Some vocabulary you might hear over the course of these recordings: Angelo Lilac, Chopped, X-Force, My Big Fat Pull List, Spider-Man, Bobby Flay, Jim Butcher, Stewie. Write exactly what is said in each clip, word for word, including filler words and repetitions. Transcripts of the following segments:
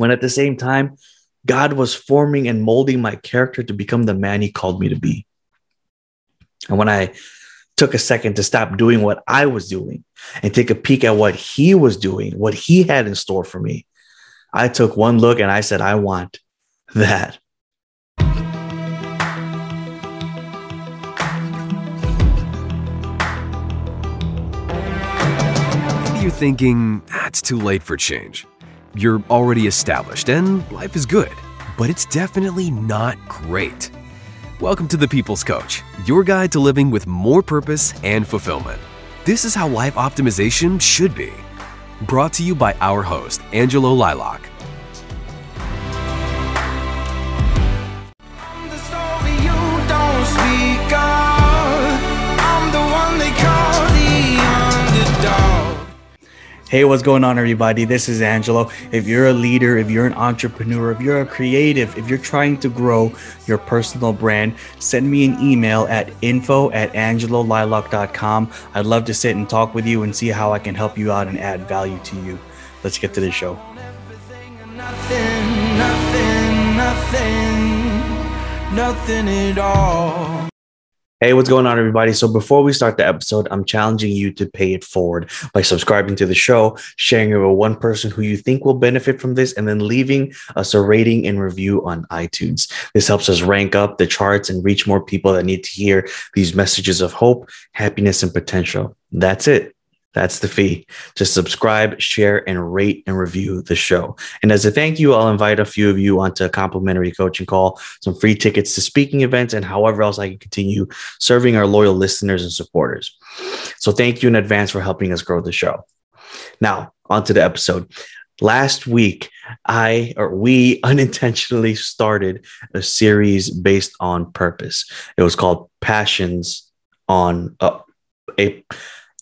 when at the same time, God was forming and molding my character to become the man he called me to be. And when I took a second to stop doing what I was doing and take a peek at what he was doing, what he had in store for me, I took one look and I said, I want that. You're thinking, ah, it's too late for change. You're already established and life is good, but it's definitely not great. Welcome to The People's Coach, your guide to living with more purpose and fulfillment. This is how life optimization should be. Brought to you by our host, Angelo Lilac. Hey, what's going on, everybody? This is Angelo. If you're a leader, if you're an entrepreneur, if you're a creative, if you're trying to grow your personal brand, send me an email at info at angelolilac dot com. I'd love to sit and talk with you and see how I can help you out and add value to you. Let's get to the show. Nothing, nothing, nothing, nothing at all. Hey, what's going on, everybody? So before we start the episode, I'm challenging you to pay it forward by subscribing to the show, sharing it with one person who you think will benefit from this, and then leaving us a rating and review on iTunes. This helps us rank up the charts and reach more people that need to hear these messages of hope, happiness, and potential. That's it. That's the fee. Just subscribe, share, and rate and review the show. And as a thank you, I'll invite a few of you onto a complimentary coaching call, some free tickets to speaking events, and however else I can continue serving our loyal listeners and supporters. So thank you in advance for helping us grow the show. Now, onto the episode. Last week, I or we unintentionally started a series based on purpose. It was called Passions on uh, a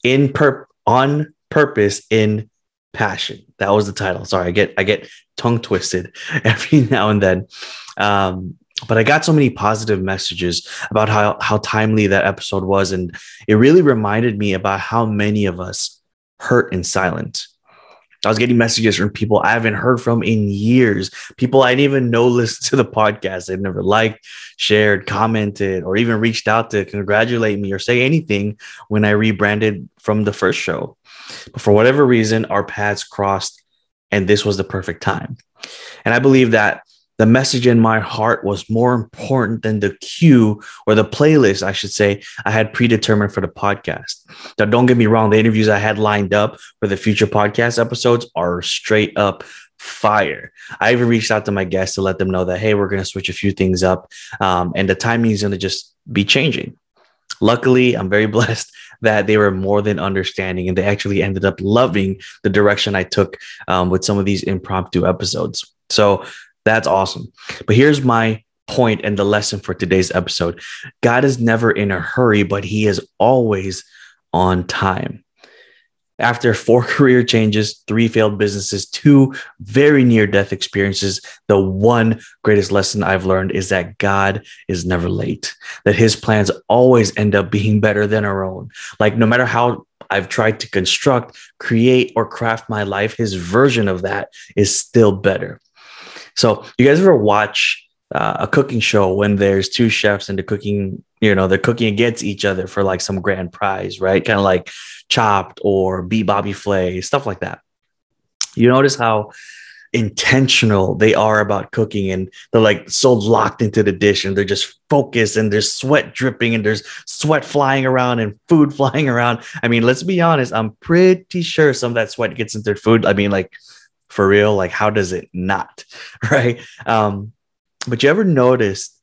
in purpose. On purpose in passion. That was the title. Sorry, I get I get tongue twisted every now and then. Um, but I got so many positive messages about how, how timely that episode was. And it really reminded me about how many of us hurt in silence. I was getting messages from people I haven't heard from in years. People I didn't even know listened to the podcast. They've never liked, shared, commented, or even reached out to congratulate me or say anything when I rebranded from the first show. But for whatever reason, our paths crossed, and this was the perfect time. And I believe that the message in my heart was more important than the cue or the playlist, I should say, I had predetermined for the podcast. Now, don't get me wrong. The interviews I had lined up for the future podcast episodes are straight up fire. I even reached out to my guests to let them know that, hey, we're going to switch a few things up, um, and the timing is going to just be changing. Luckily, I'm very blessed that they were more than understanding, and they actually ended up loving the direction I took um, with some of these impromptu episodes. So that's awesome. But here's my point and the lesson for today's episode. God is never in a hurry, but he is always on time. After four career changes, three failed businesses, two very near-death experiences, the one greatest lesson I've learned is that God is never late, that his plans always end up being better than our own. Like, no matter how I've tried to construct, create, or craft my life, his version of that is still better. So you guys ever watch uh, a cooking show when there's two chefs and the cooking, you know, they're cooking against each other for like some grand prize, right? Kind of like Chopped or Be Bobby Flay, stuff like that. You notice how intentional they are about cooking, and they're like so locked into the dish, and they're just focused, and there's sweat dripping, and there's sweat flying around and food flying around. I mean, let's be honest. I'm pretty sure some of that sweat gets into their food. I mean, like, for real, like, how does it not, right? Um, but you ever noticed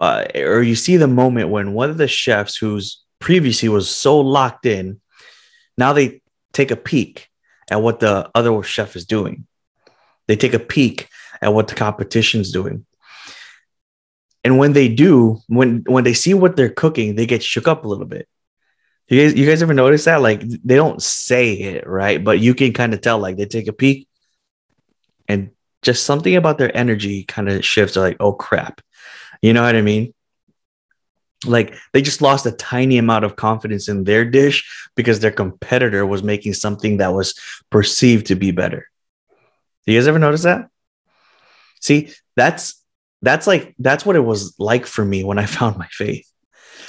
uh, or you see the moment when one of the chefs who's previously was so locked in, now they take a peek at what the other chef is doing. They take a peek at what the competition's doing. And when they do, when, when they see what they're cooking, they get shook up a little bit. You guys, you guys ever notice that? Like, they don't say it, right? But you can kind of tell, like, they take a peek, and just something about their energy kind of shifts. They're like, oh, crap. You know what I mean? Like, they just lost a tiny amount of confidence in their dish because their competitor was making something that was perceived to be better. Do you guys ever notice that? See, that's that's like that's what it was like for me when I found my faith.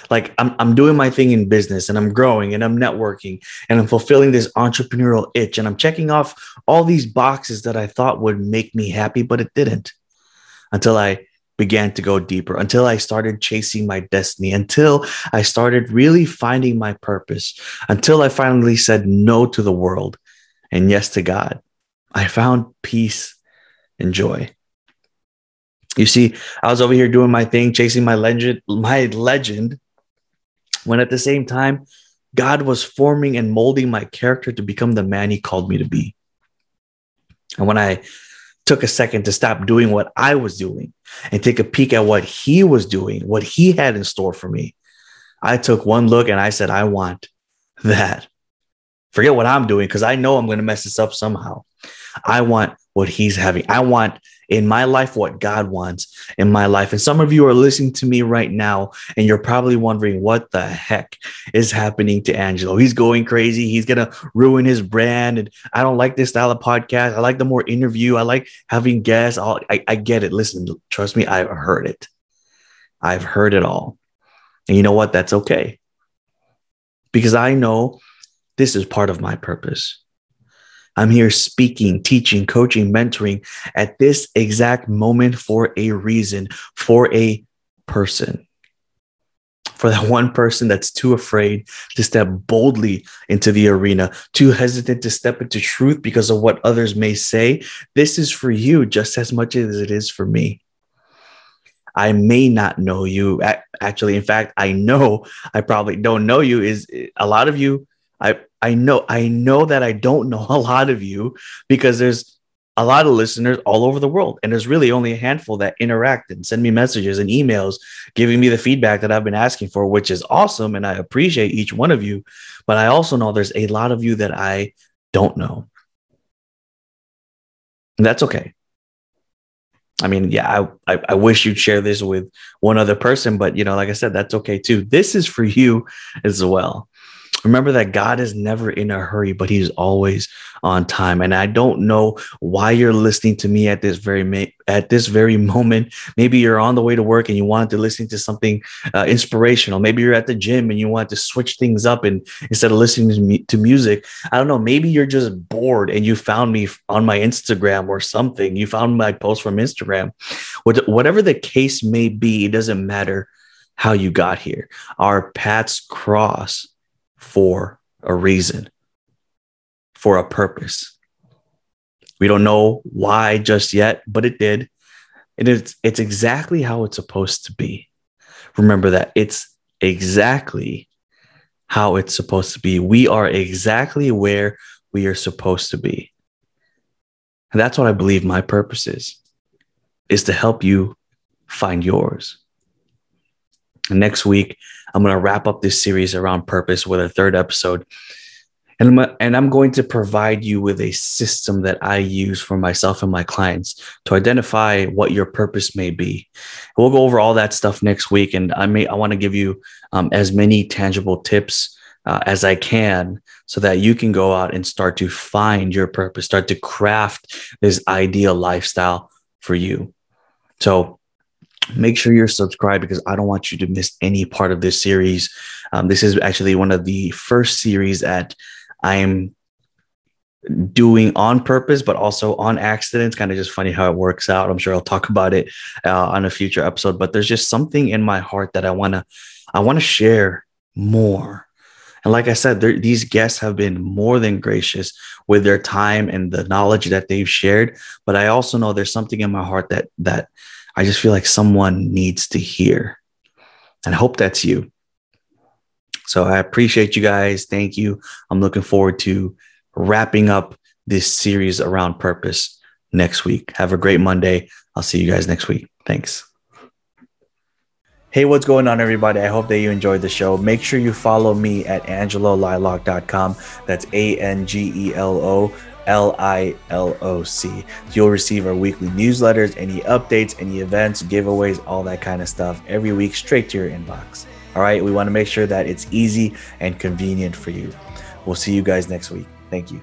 Like I'm I'm doing my thing in business and I'm growing and I'm networking and I'm fulfilling this entrepreneurial itch and I'm checking off all these boxes that I thought would make me happy, but it didn't until I began to go deeper, until I started chasing my destiny, until I started really finding my purpose, until I finally said no to the world and yes to God. I found peace and joy. You see, I was over here doing my thing, chasing my legend, my legend, when at the same time, God was forming and molding my character to become the man he called me to be. And when I took a second to stop doing what I was doing and take a peek at what he was doing, what he had in store for me, I took one look and I said, I want that. Forget what I'm doing, because I know I'm going to mess this up somehow. I want what he's having. I want in my life what God wants in my life. And some of you are listening to me right now, and you're probably wondering, what the heck is happening to Angelo? He's going crazy. He's going to ruin his brand. And I don't like this style of podcast. I like the more interview. I like having guests. I'll, I, I get it. Listen, trust me, I've heard it. I've heard it all. And you know what? That's okay. Because I know this is part of my purpose. I'm here speaking, teaching, coaching, mentoring at this exact moment for a reason, for a person, for that one person that's too afraid to step boldly into the arena, too hesitant to step into truth because of what others may say. This is for you just as much as it is for me. I may not know you. Actually, in fact, I know I probably don't know you. Is a lot of you. I I know I know that I don't know a lot of you, because there's a lot of listeners all over the world, and there's really only a handful that interact and send me messages and emails giving me the feedback that I've been asking for, which is awesome, and I appreciate each one of you, but I also know there's a lot of you that I don't know. And that's okay. I mean, yeah, I, I I wish you'd share this with one other person, but you know, like I said, that's okay too. This is for you as well. Remember that God is never in a hurry, but he's always on time. And I don't know why you're listening to me at this very ma- at this very moment. Maybe you're on the way to work and you wanted to listen to something uh, inspirational. Maybe you're at the gym and you want to switch things up and instead of listening to, me- to music. I don't know. Maybe you're just bored and you found me on my Instagram or something. You found my post from Instagram. Whatever the case may be, it doesn't matter how you got here. Our paths cross for a reason, for a purpose. We don't know why just yet, but it did. And it's, it's exactly how it's supposed to be. Remember that it's exactly how it's supposed to be. We are exactly where we are supposed to be. And that's what I believe my purpose is, is to help you find yours. And next week, I'm going to wrap up this series around purpose with a third episode. And I'm, and I'm going to provide you with a system that I use for myself and my clients to identify what your purpose may be. We'll go over all that stuff next week. And I may I want to give you um, as many tangible tips uh, as I can, so that you can go out and start to find your purpose, start to craft this ideal lifestyle for you. So make sure you're subscribed, because I don't want you to miss any part of this series. Um, this is actually one of the first series that I'm doing on purpose, but also on accident. It's kind of just funny how it works out. I'm sure I'll talk about it uh, on a future episode, but there's just something in my heart that I want to, I want to share more. And like I said, these guests have been more than gracious with their time and the knowledge that they've shared. But I also know there's something in my heart that, that, I just feel like someone needs to hear, and I hope that's you. So I appreciate you guys. Thank you. I'm looking forward to wrapping up this series around purpose next week. Have a great Monday. I'll see you guys next week. Thanks. Hey, what's going on, everybody? I hope that you enjoyed the show. Make sure you follow me at angelo lilac dot com. That's A N G E L O L I L O C. You'll receive our weekly newsletters, any updates, any events, giveaways, all that kind of stuff every week straight to your inbox. All right, we want to make sure that it's easy and convenient for you. We'll see you guys next week. Thank you.